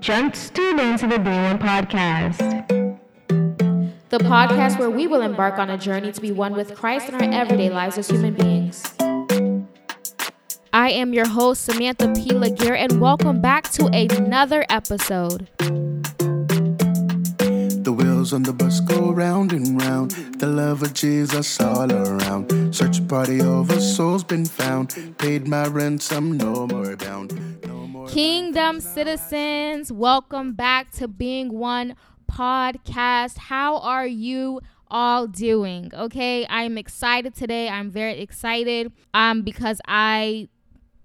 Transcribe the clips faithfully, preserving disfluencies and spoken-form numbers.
Jump students in the Day One Podcast. The podcast where we will embark on a journey to be one with Christ in our everyday lives as human beings. I am your host, Samantha P. Laguerre, and welcome back to another episode. The wheels on the bus go round and round. The love of Jesus all around. Search party over souls been found. Paid my rent, I'm no more bound. No more Kingdom Citizens, welcome back to Being One Podcast. How are you all doing? Okay, I'm excited today. I'm very excited um because I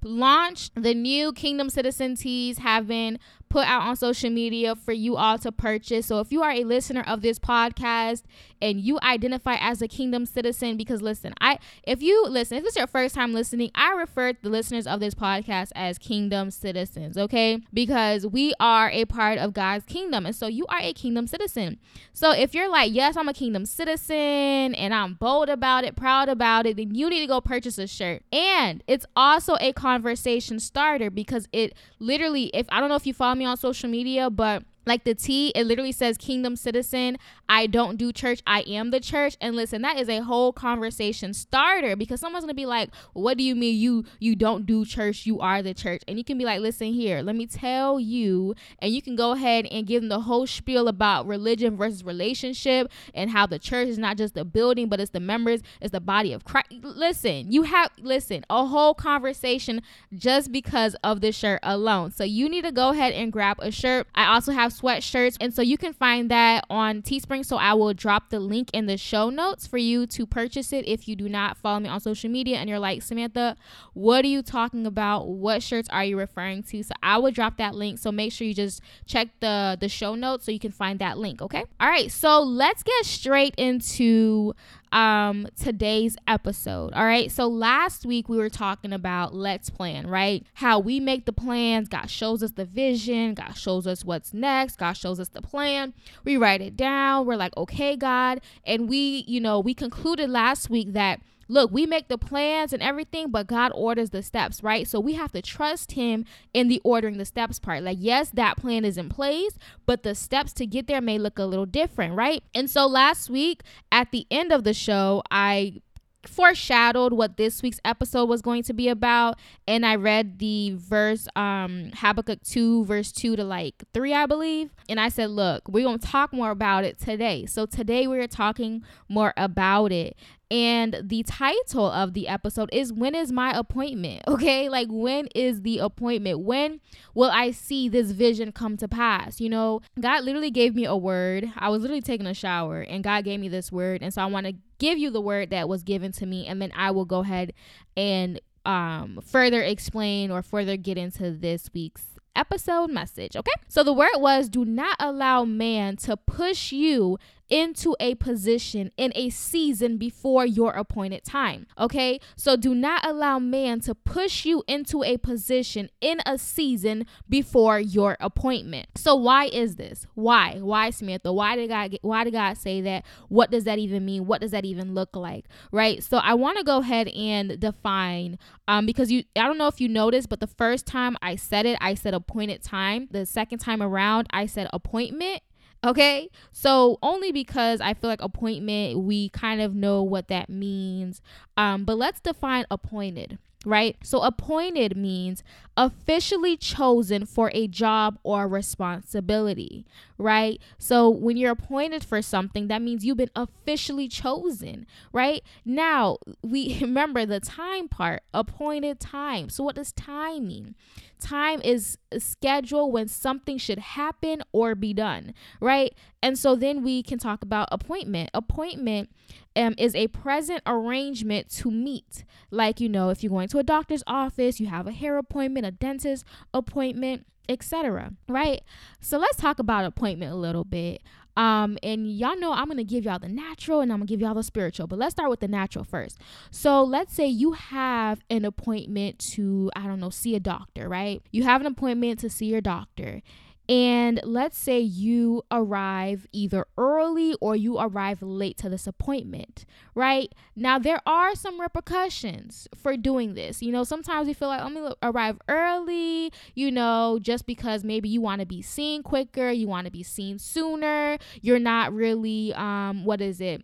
launched the new Kingdom Citizen tees, have been put out on social media for you all to purchase. So if you are a listener of this podcast and you identify as a Kingdom Citizen, because listen, I if you listen, if this is your first time listening, I refer to the listeners of this podcast as Kingdom Citizens, okay? Because we are a part of God's kingdom. And so you are a Kingdom Citizen. So if you're like, yes, I'm a Kingdom Citizen and I'm bold about it, proud about it, then you need to go purchase a shirt. And it's also a conversation starter because it literally, if I don't know if you follow me on social media, but like the T, it literally says Kingdom Citizen. I don't do church. I am the church. And listen, that is a whole conversation starter because someone's going to be like, what do you mean you you don't do church? You are the church. And you can be like, listen here, let me tell you. And you can go ahead and give them the whole spiel about religion versus relationship and how the church is not just the building, but it's the members. It's the body of Christ. Listen, you have, listen, a whole conversation just because of the shirt alone. So you need to go ahead and grab a shirt. I also have sweatshirts, and so you can find that on Teespring, so I will drop the link in the show notes for you to purchase it. If you do not follow me on social media and you're like, Samantha, what are you talking about? What shirts are you referring to? So I will drop that link, so make sure you just check the the show notes so you can find that link. Okay, all right, so let's get straight into um today's episode. All right, so last week we were talking about let's plan, right? How we make the plans. God shows us the vision. God shows us what's next. God shows us the plan. We write it down. We're like, okay, God. And we, you know, we concluded last week that look, we make the plans and everything, but God orders the steps, right? So we have to trust him in the ordering the steps part. Like, yes, that plan is in place, but the steps to get there may look a little different, right? And so last week at the end of the show, I foreshadowed what this week's episode was going to be about, and I read the verse um Habakkuk two verse two to like three, I believe, and I said, look, we're gonna talk more about it today. So today we're talking more about it, and the title of the episode is when is my appointment? Okay, like when is the appointment? When will I see this vision come to pass? You know, God literally gave me a word. I was literally taking a shower and God gave me this word, and so I want to give you the word that was given to me, and then I will go ahead and um further explain or further get into this week's episode message. Okay, so the word was, do not allow man to push you into a position in a season before your appointed time. Okay, so do not allow man to push you into a position in a season before your appointment. So why is this? Why? Why, Samantha? Why did God? Get, why did God say that? What does that even mean? What does that even look like? Right. So I want to go ahead and define um, because you. I don't know if you noticed, but the first time I said it, I said appointed time. The second time around, I said appointment. Okay, so only because I feel like appointment, we kind of know what that means. Um, but let's define appointed, right? So appointed means officially chosen for a job or responsibility, right? So when you're appointed for something, that means you've been officially chosen, right? Now, we remember the time part, appointed time. So what does time mean? Time is a schedule when something should happen or be done, right? And so then we can talk about appointment. Appointment um, is a present arrangement to meet. Like, you know, if you're going to a doctor's office, you have a hair appointment, a dentist appointment, et cetera, right? So let's talk about appointment a little bit. Um, and y'all know I'm going to give y'all the natural and I'm going to give y'all the spiritual, but let's start with the natural first. So let's say you have an appointment to, I don't know, see a doctor, right? You have an appointment to see your doctor, And let's say you arrive either early or you arrive late to this appointment, right? Now, there are some repercussions for doing this. You know, sometimes we feel like, let me arrive early, you know, just because maybe you want to be seen quicker, you want to be seen sooner. You're not really, um, what is it?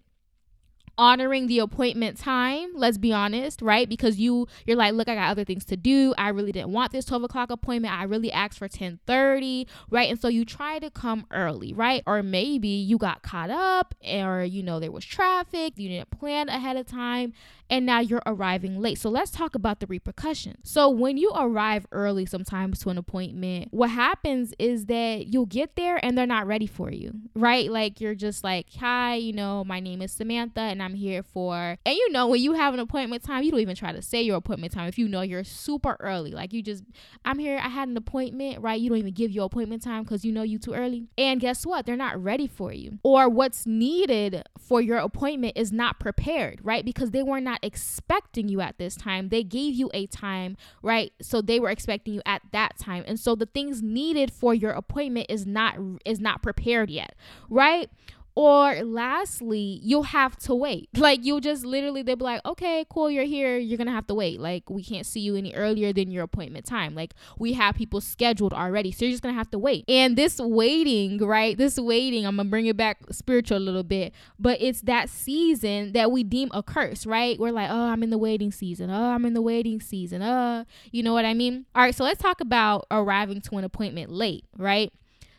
honoring the appointment time, let's be honest, right? Because you, you're like, look, I got other things to do. I really didn't want this twelve o'clock appointment. I really asked for ten thirty, right? And so you try to come early, right? Or maybe you got caught up, or, you know, there was traffic, you didn't plan ahead of time, and now you're arriving late. So let's talk about the repercussions. So when you arrive early sometimes to an appointment, what happens is that you'll get there and they're not ready for you, right? Like, you're just like, hi, you know, my name is Samantha and I'm I'm here for, and you know, when you have an appointment time, you don't even try to say your appointment time. If you know you're super early, like you just, I'm here, I had an appointment, right? You don't even give your appointment time because you know you too early. And guess what? They're not ready for you. Or what's needed for your appointment is not prepared, right? Because they were not expecting you at this time. They gave you a time, right? So they were expecting you at that time. And so the things needed for your appointment is not, is not prepared yet, right? Or lastly, you'll have to wait. Like, you'll just literally, they'll be like, okay, cool, you're here. You're going to have to wait. Like, we can't see you any earlier than your appointment time. Like, we have people scheduled already. So you're just going to have to wait. And this waiting, right? This waiting, I'm going to bring it back spiritual a little bit. But it's that season that we deem a curse, right? We're like, oh, I'm in the waiting season. Oh, I'm in the waiting season. Uh, you know what I mean? All right, so let's talk about arriving to an appointment late, right?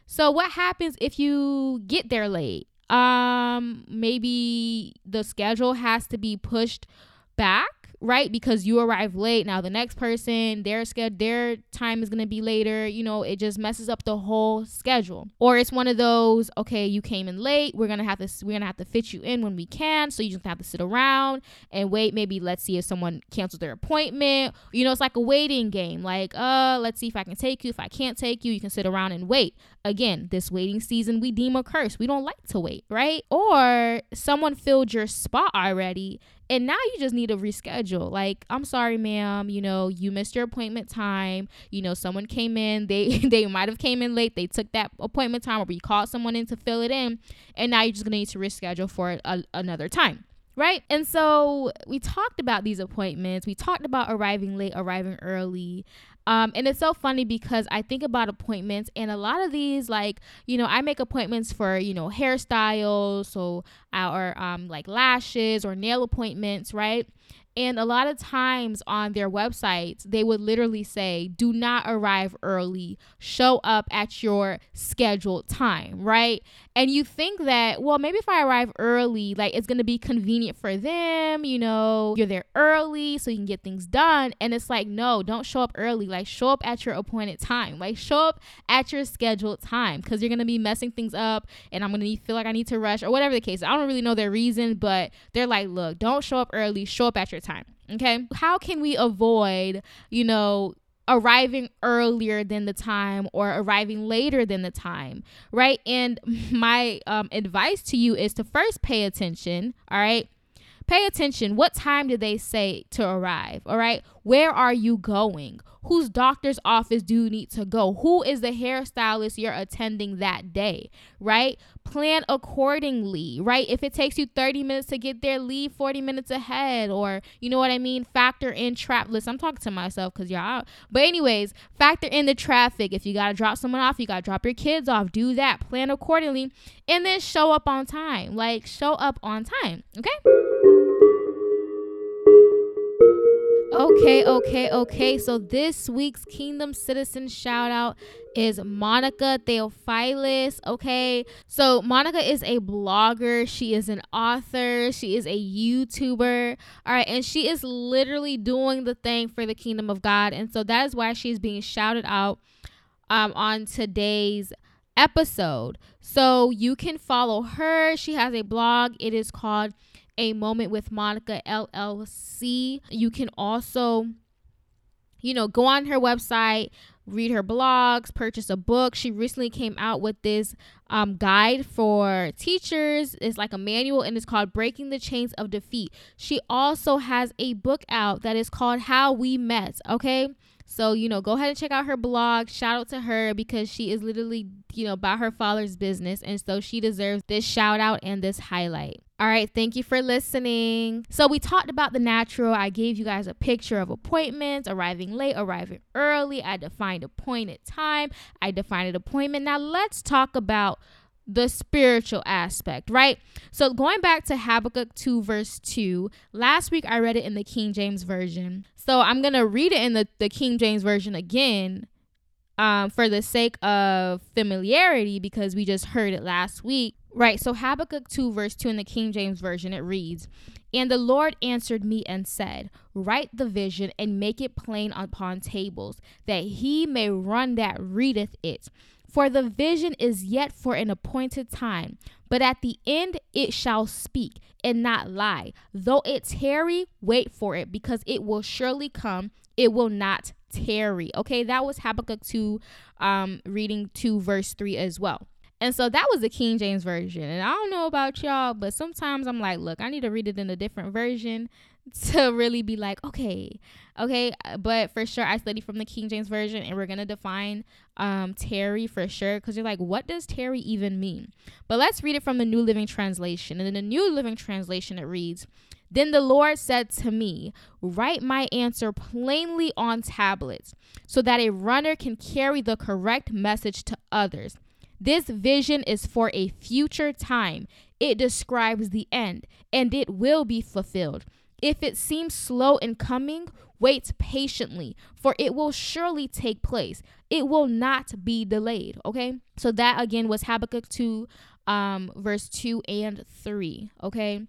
So what happens if you get there late? Um, maybe the schedule has to be pushed back, right? Because you arrive late. Now the next person, their schedule, their time is going to be later. You know, it just messes up the whole schedule. Or it's one of those, okay, you came in late. We're going to have to, we're going to have to fit you in when we can. So you just have to sit around and wait. Maybe let's see if someone cancels their appointment. You know, it's like a waiting game. Like, uh, let's see if I can take you. If I can't take you, you can sit around and wait. Again, this waiting season we deem a curse. We don't like to wait, right? Or someone filled your spot already and now you just need to reschedule. Like, I'm sorry, ma'am, you know, you missed your appointment time. You know, someone came in, they they might have came in late. They took that appointment time, or you called someone in to fill it in, and now you're just going to need to reschedule for a, another time. Right? And so we talked about these appointments. We talked about arriving late, arriving early. Um, and it's so funny because I think about appointments, and a lot of these, like, you know, I make appointments for, you know, hairstyles, so our um, like lashes or nail appointments, right? And a lot of times on their websites, they would literally say, do not arrive early, show up at your scheduled time, right? And you think that, well, maybe if I arrive early, like, it's going to be convenient for them, you know, you're there early so you can get things done. And it's like, no, don't show up early, like, show up at your appointed time, like, show up at your scheduled time, because you're going to be messing things up and I'm going to feel like I need to rush or whatever the case. I don't really know their reason, but they're like, look, don't show up early, show up at your time. Okay. How can we avoid, you know, arriving earlier than the time or arriving later than the time, right? And my um, advice to you is to first pay attention. All right. Pay attention. What time did they say to arrive? All right. Where are you going? Whose doctor's office do you need to go? Who is the hairstylist you're attending that day, right? Plan accordingly, right? If it takes you thirty minutes to get there, leave forty minutes ahead, or, you know what I mean? Factor in traffic. Listen, I'm talking to myself because y'all out. But anyways, factor in the traffic. If you got to drop someone off, you got to drop your kids off, do that. Plan accordingly, and then show up on time. Like, show up on time, okay? Okay, okay, okay. So this week's Kingdom Citizen shout out is Monica Theophilus. Okay, so Monica is a blogger, she is an author, she is a YouTuber, all right, and she is literally doing the thing for the kingdom of God. And so that is why she's being shouted out um, on today's episode. So you can follow her. She has a blog, it is called A Moment with Monica L L C. You can also, you know, go on her website, read her blogs, purchase a book. She recently came out with this um, guide for teachers. It's like a manual, and it's called Breaking the Chains of Defeat. She also has a book out that is called How We Met. Okay. So, you know, go ahead and check out her blog. Shout out to her because she is literally, you know, about her father's business. And so she deserves this shout out and this highlight. All right. Thank you for listening. So we talked about the natural. I gave you guys a picture of appointments, arriving late, arriving early. I defined appointed time. I defined an appointment. Now let's talk about the spiritual aspect, right? So going back to Habakkuk two verse two, last week I read it in the King James Version. So I'm going to read it in the, the King James Version again um, for the sake of familiarity because we just heard it last week. Right, so Habakkuk two verse two in the King James Version, it reads, "And the Lord answered me and said, write the vision and make it plain upon tables, that he may run that readeth it. For the vision is yet for an appointed time, but at the end it shall speak and not lie. Though it tarry, wait for it, because it will surely come, it will not tarry." Okay, that was Habakkuk two, um, reading two verse three as well. And so that was the King James Version. And I don't know about y'all, but sometimes I'm like, look, I need to read it in a different version to really be like, okay, okay. But for sure, I studied from the King James Version, and we're going to define um, tarry for sure, because you're like, what does tarry even mean? But let's read it from the New Living Translation. And in the New Living Translation, it reads, "Then the Lord said to me, write my answer plainly on tablets so that a runner can carry the correct message to others. This vision is for a future time. It describes the end, and it will be fulfilled. If it seems slow in coming, wait patiently, for it will surely take place. It will not be delayed." Okay, so that again was Habakkuk two, um, verse two and three. Okay,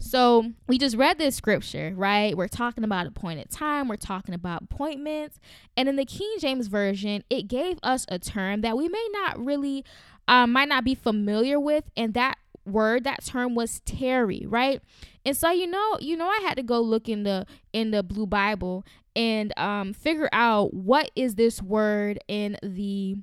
so we just read this scripture, right? We're talking about appointed time. We're talking about appointments. And in the King James Version, it gave us a term that we may not really, uh, might not be familiar with, and that word, that term was tarry, right? And so, you know, you know, I had to go look in the in the Blue Bible and um, figure out what is this word in the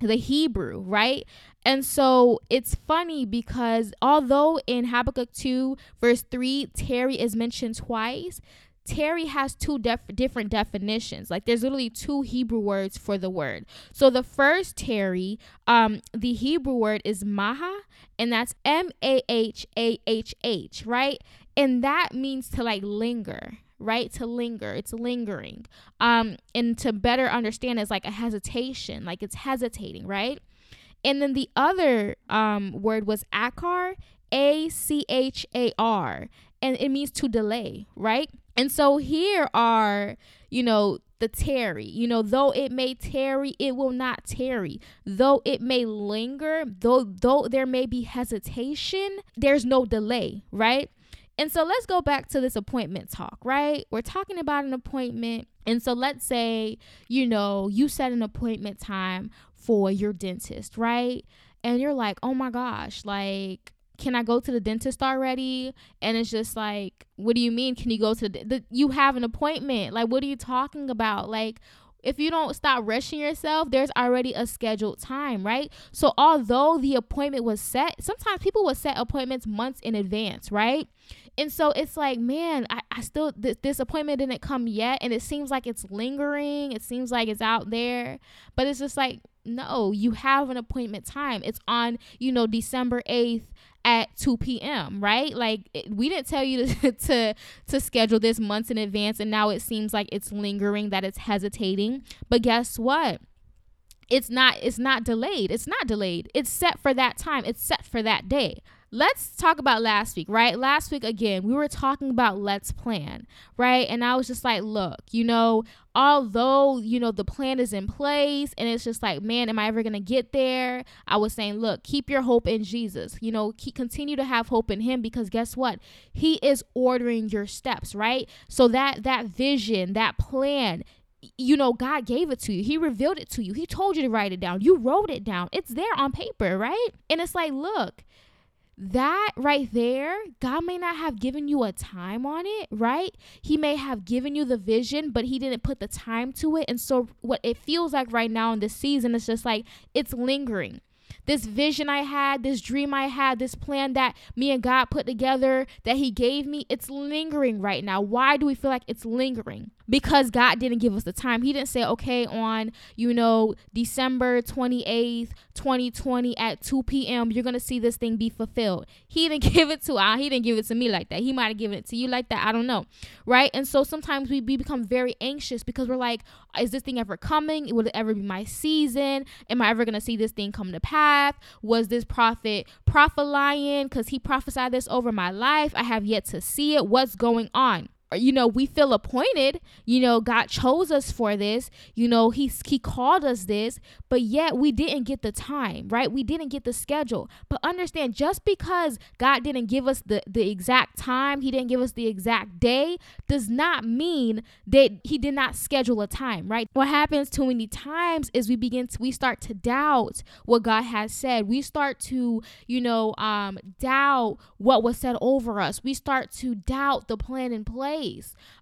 the Hebrew, right? And so it's funny because although in Habakkuk two verse three, tarry is mentioned twice, tarry has two def- different definitions. Like there's literally two Hebrew words for the word. So the first tarry, um, the Hebrew word is maha, and that's M A H A H H, right? And that means to like linger, right? To linger, it's lingering. Um, and to better understand, it's like a hesitation, like it's hesitating, right? And then the other um, word was achar, A C H A R, and it means to delay, right? And so here are, you know, the tarry, you know, though it may tarry, it will not tarry. Though it may linger, though, though there may be hesitation, there's no delay, right? And so let's go back to this appointment talk, right? We're talking about an appointment. And so let's say, you know, you set an appointment time for your dentist, right? And you're like, oh my gosh, like, can I go to the dentist already? And it's just like, what do you mean? Can you go to the, the you have an appointment? Like, what are you talking about? Like, if you don't stop rushing yourself, there's already a scheduled time, right? So although the appointment was set, sometimes people will set appointments months in advance, right? And so it's like, man, I, I still, th- this appointment didn't come yet. And it seems like it's lingering. It seems like it's out there, but it's just like, no, you have an appointment time. It's on, you know, December eighth at two p.m., right? Like it, we didn't tell you to, to to schedule this months in advance. And now it seems like it's lingering, that it's hesitating. But guess what? It's not, it's not delayed. It's not delayed. It's set for that time. It's set for that day. Let's talk about last week, right? Last week, again, we were talking about let's plan, right? And I was just like, look, you know, although, you know, the plan is in place and it's just like, man, am I ever going to get there? I was saying, look, keep your hope in Jesus, you know, keep, continue to have hope in him, because guess what? He is ordering your steps, right? So that, that vision, that plan, you know, God gave it to you. He revealed it to you. He told you to write it down. You wrote it down. It's there on paper, right? And it's like, look, that right there, God may not have given you a time on it, right? He may have given you the vision, but he didn't put the time to it. And so what it feels like right now in this season, it's just like it's lingering. This vision I had, this dream I had, this plan that me and God put together that he gave me, it's lingering right now. Why do we feel like it's lingering? because God didn't give us the time. He didn't say, okay, on, you know, December twenty-eighth, twenty twenty at two p.m., you're going to see this thing be fulfilled. He didn't give it to I. He didn't give it to me like that. He might have given it to you like that. I don't know. Right. And so sometimes we become very anxious because we're like, is this thing ever coming? Will it ever be my season? Am I ever going to see this thing come to pass? Was this prophet prophesying because he prophesied this over my life? I have yet to see it. What's going on? You know, we feel appointed, you know, God chose us for this, you know, he, he called us this, but yet we didn't get the time, right? We didn't get the schedule. But understand, just because God didn't give us the, the exact time, he didn't give us the exact day, does not mean that he did not schedule a time, right? What happens too many times is we begin to, we start to doubt what God has said. We start to, you know, um, doubt what was said over us. We start to doubt the plan in place.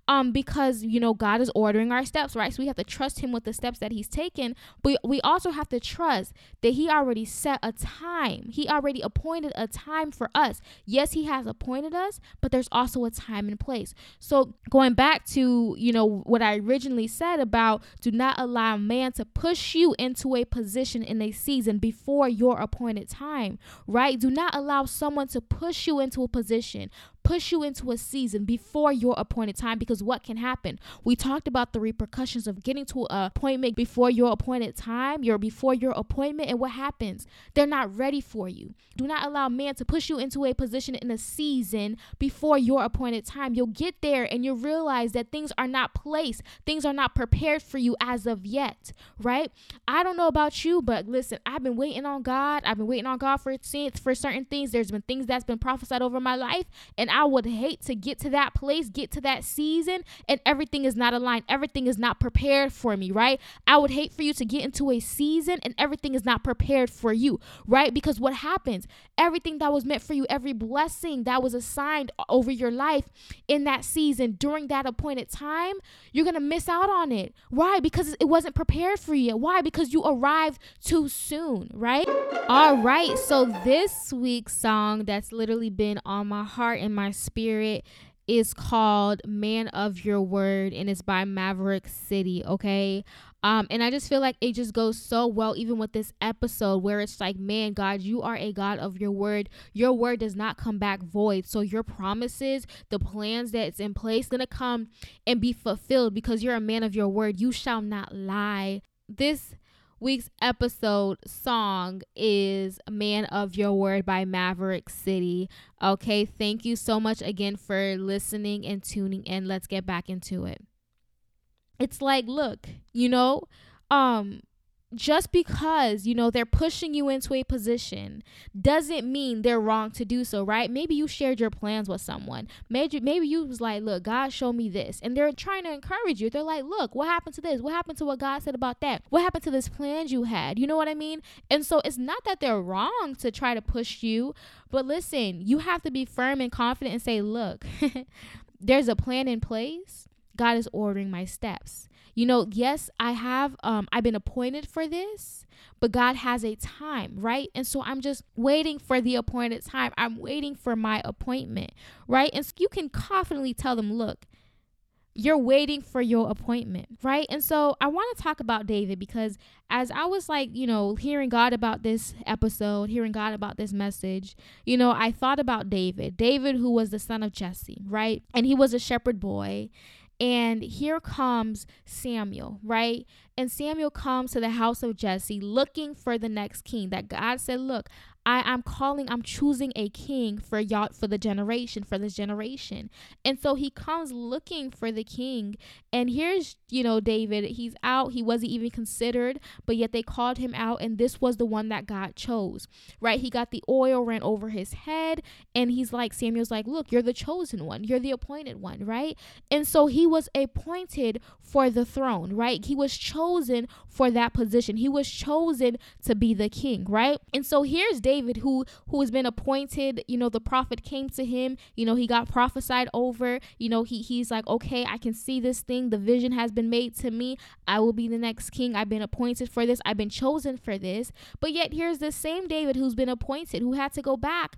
Um, because, you know, God is ordering our steps, right? So we have to trust him with the steps that he's taken. But we also have to trust that he already set a time. He already appointed a time for us. Yes, he has appointed us, but there's also a time and place. So going back to, you know, what I originally said about do not allow man to push you into a position in a season before your appointed time, right? Do not allow someone to push you into a position, push you into a season before your appointed time, because what can happen? We talked about the repercussions of getting to an appointment before your appointed time, you're before your appointment, and what happens? They're not ready for you. Do not allow man to push you into a position in a season before your appointed time. You'll get there and you'll realize that things are not placed, things are not prepared for you as of yet, right? I don't know about you, but listen, I've been waiting on God. I've been waiting on God for for certain things. There's been things that's been prophesied over my life, and I would hate to get to that place, get to that season, and everything is not aligned. Everything is not prepared for me, right? I would hate for you to get into a season and everything is not prepared for you, right? Because what happens? Everything that was meant for you, every blessing that was assigned over your life in that season, during that appointed time, you're going to miss out on it. Why? Because it wasn't prepared for you. Why? Because you arrived too soon, right? All right. So this week's song that's literally been on my heart and my My spirit is called Man of Your Word, and it's by Maverick City, okay? Um, and I just feel like it just goes so well, even with this episode, where it's like, man, God, you are a God of your word. Your word does not come back void. So your promises, the plans that's in place, gonna come and be fulfilled because you're a man of your word. You shall not lie. This week's episode song is Man of Your Word by Maverick City. Okay, thank you so much again for listening and tuning in. Let's get back into it. It's like, look, you know, um, just because, you know, they're pushing you into a position doesn't mean they're wrong to do so, right? Maybe you shared your plans with someone. Maybe, maybe you was like, look, God showed me this. And they're trying to encourage you. They're like, look, what happened to this? What happened to what God said about that? What happened to this plan you had? You know what I mean? And so it's not that they're wrong to try to push you, but listen, you have to be firm and confident and say, look, there's a plan in place. God is ordering my steps. You know, yes, I have, um, I've been appointed for this, but God has a time, right? And so I'm just waiting for the appointed time. I'm waiting for my appointment, right? And so you can confidently tell them, look, you're waiting for your appointment, right? And so I want to talk about David, because as I was like, you know, hearing God about this episode, hearing God about this message, you know, I thought about David, David, who was the son of Jesse, right? And he was a shepherd boy. And here comes Samuel, right? And Samuel comes to the house of Jesse looking for the next king. That God said, look, I, I'm calling, I'm choosing a king for y'all, for the generation, for this generation. And so he comes looking for the king. And here's, you know, David, he's out. He wasn't even considered, but yet they called him out. And this was the one that God chose, right? He got the oil ran over his head. And he's like, Samuel's like, look, you're the chosen one. You're the appointed one, right? And so he was appointed for the throne, right? He was chosen chosen for that position. He was chosen to be the king, right? And so here's David who who has been appointed. You know, the prophet came to him. You know, he got prophesied over. You know, he he's like, okay, I can see this thing. The vision has been made to me. I will be the next king. I've been appointed for this. I've been chosen for this. But yet here's this same David who's been appointed, who had to go back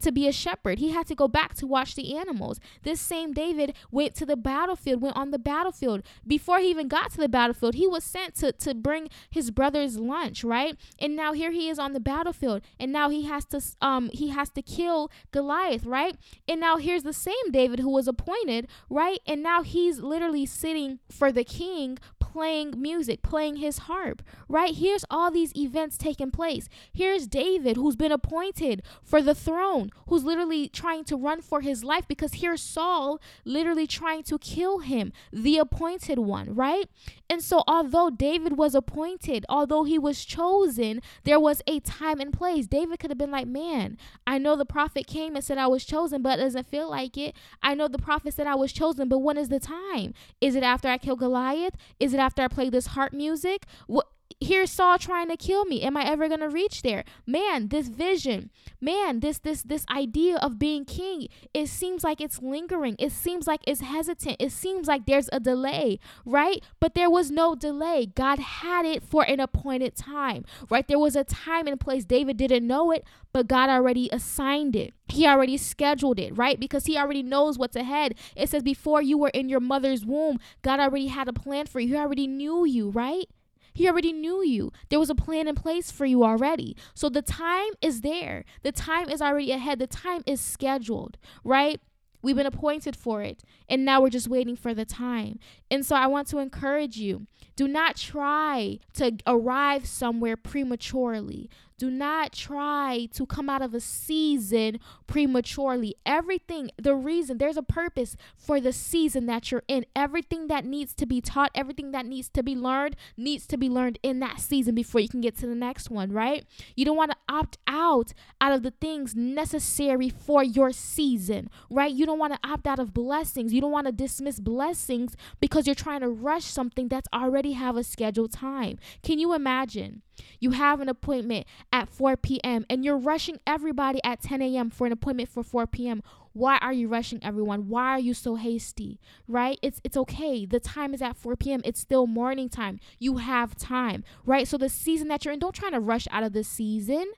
to be a shepherd. He had to go back to watch the animals. This same David went to the battlefield, went on the battlefield. Before he even got to the battlefield, he was sent to, to bring his brother's lunch, right? And now here he is on the battlefield, and now he has to um he has to kill Goliath, right? And now here's the same David who was appointed, right? And now he's literally sitting for the king, playing music, playing his harp, right? Here's all these events taking place. Here's David who's been appointed for the throne, who's literally trying to run for his life because here's Saul literally trying to kill him, the appointed one, right? And so although David was appointed, although he was chosen, there was a time and place. David could have been like, man, I know the prophet came and said I was chosen, but it doesn't feel like it. I know the prophet said I was chosen, but when is the time? Is it after I kill Goliath? Is it after I play this harp music? What? Here's Saul trying to kill me. Am I ever going to reach there? Man, this vision, man, this this this idea of being king, it seems like it's lingering. It seems like it's hesitant. It seems like there's a delay, right? But there was no delay. God had it for an appointed time, right? There was a time and place. David didn't know it, but God already assigned it. He already scheduled it, right? Because he already knows what's ahead. It says before you were in your mother's womb, God already had a plan for you. He already knew you, right? He already knew you. There was a plan in place for you already. So the time is there. The time is already ahead. The time is scheduled, right? We've been appointed for it. And now we're just waiting for the time. And so I want to encourage you, do not try to arrive somewhere prematurely. Do not try to come out of a season prematurely. Everything, the reason, there's a purpose for the season that you're in. Everything that needs to be taught, everything that needs to be learned, needs to be learned in that season before you can get to the next one, right? You don't want to opt out out of the things necessary for your season, right? You don't want to opt out of blessings. You don't want to dismiss blessings because you're trying to rush something that's already have a scheduled time. Can you imagine? You have an appointment at four p.m. and you're rushing everybody at ten a.m. for an appointment for four p.m. Why are you rushing everyone? Why are you so hasty, right? It's it's okay. The time is at four p.m. It's still morning time. You have time, right? So the season that you're in, don't try to rush out of the season.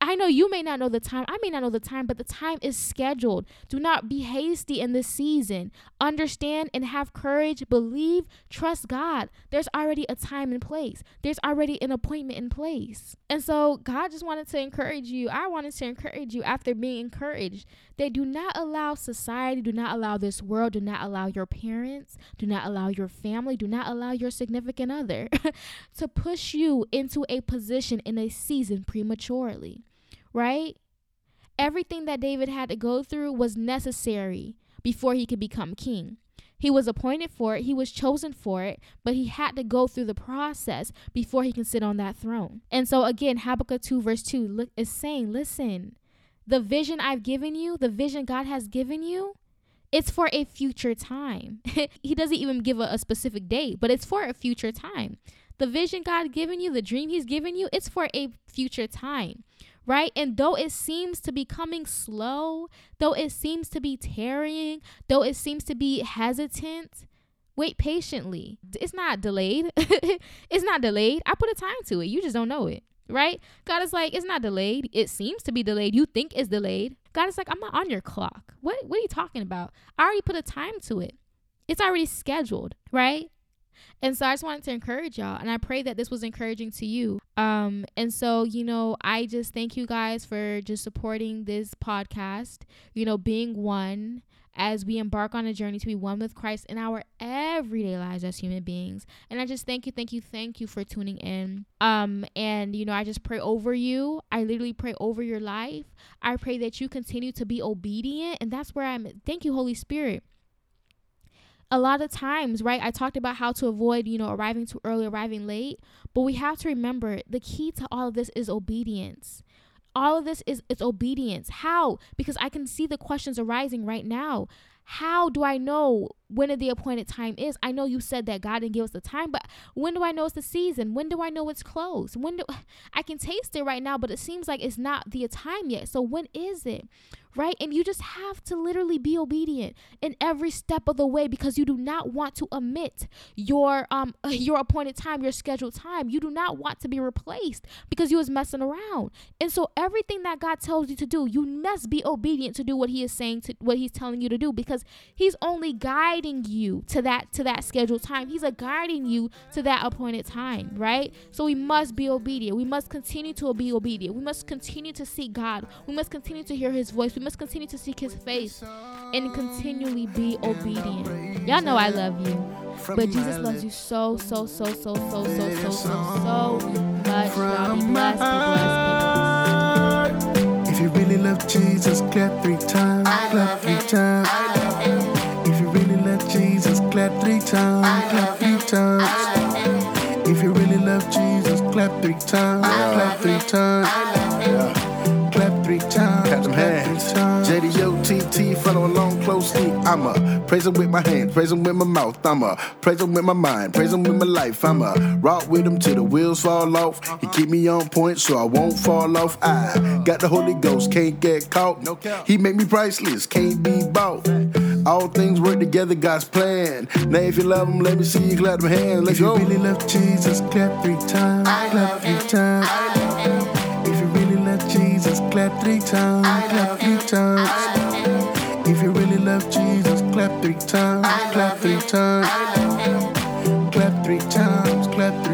I know you may not know the time. I may not know the time, but the time is scheduled. Do not be hasty in this season. Understand and have courage. Believe, trust God. There's already a time and place. There's already an appointment in place. And so God just wanted to encourage you. I wanted to encourage you after being encouraged. They do not allow society, do not allow this world, do not allow your parents, do not allow your family, do not allow your significant other to push you into a position in a season prematurely. Right? Everything that David had to go through was necessary before he could become king. He was appointed for it. He was chosen for it, but he had to go through the process before he can sit on that throne. And so again, Habakkuk two verse two look, is saying, listen, the vision I've given you, the vision God has given you, it's for a future time. He doesn't even give a, a specific date, but it's for a future time. The vision God given you, the dream he's given you, it's for a future time. Right? And though it seems to be coming slow, though it seems to be tarrying, though it seems to be hesitant, wait patiently. It's not delayed. It's not delayed. I put a time to it. You just don't know it. Right? God is like, it's not delayed. It seems to be delayed. You think it's delayed. God is like, I'm not on your clock. What, what are you talking about? I already put a time to it. It's already scheduled. Right? And so I just wanted to encourage y'all, and I pray that this was encouraging to you. Um, and so, you know, I just thank you guys for just supporting this podcast, you know, being one as we embark on a journey to be one with Christ in our everyday lives as human beings. And I just thank you, thank you, thank you for tuning in. Um, and, you know, I just pray over you. I literally pray over your life. I pray that you continue to be obedient. And that's where I'm. Thank you, Holy Spirit. A lot of times, right, I talked about how to avoid, you know, arriving too early, arriving late. But we have to remember the key to all of this is obedience. All of this is it's obedience. How? Because I can see the questions arising right now. How do I know when the appointed time is. I know you said that God didn't give us the time, but when do I know it's the season? When do I know it's close? When do I can taste it right now, but it seems like it's not the time yet. So when is it? Right? And you just have to literally be obedient in every step of the way, because you do not want to omit your um your appointed time, your scheduled time. You do not want to be replaced because you was messing around. And so everything that God tells you to do, you must be obedient to do what he is saying to what he's telling you to do, because he's only guiding you to that to that scheduled time. He's like guiding you to that appointed time, right? So we must be obedient. We must continue to be obedient. We must continue to seek God. We must continue to hear his voice. We must continue to seek his face and continually be obedient. Y'all know I love you, but Jesus loves you so so so so so so so so so much. Y'all be blessed, be blessed, be blessed. If you really love Jesus, clap three times. I love three times. I love him. Jesus, clap three times, clap three times. If you really love Jesus, clap three times, clap three times. Yeah. Clap three times. Clap them hands. J D O T T, follow along closely. I'ma praise him with my hands, praise him with my mouth. I'ma praise him with my mind, praise him with my life. I'ma rock with him till the wheels fall off. He keep me on point so I won't fall off. I got the Holy Ghost, can't get caught. He make me priceless, can't be bought. All things work together, God's plan. Now if you love him, let me see you clap your hands. Let's if go. If you really love Jesus, clap three times. I clap three times. I love him. If you really love Jesus, clap three times. I clap three times. I love him. If you really love Jesus, clap three times. I clap three times. I love him. Clap three times. Clap three times.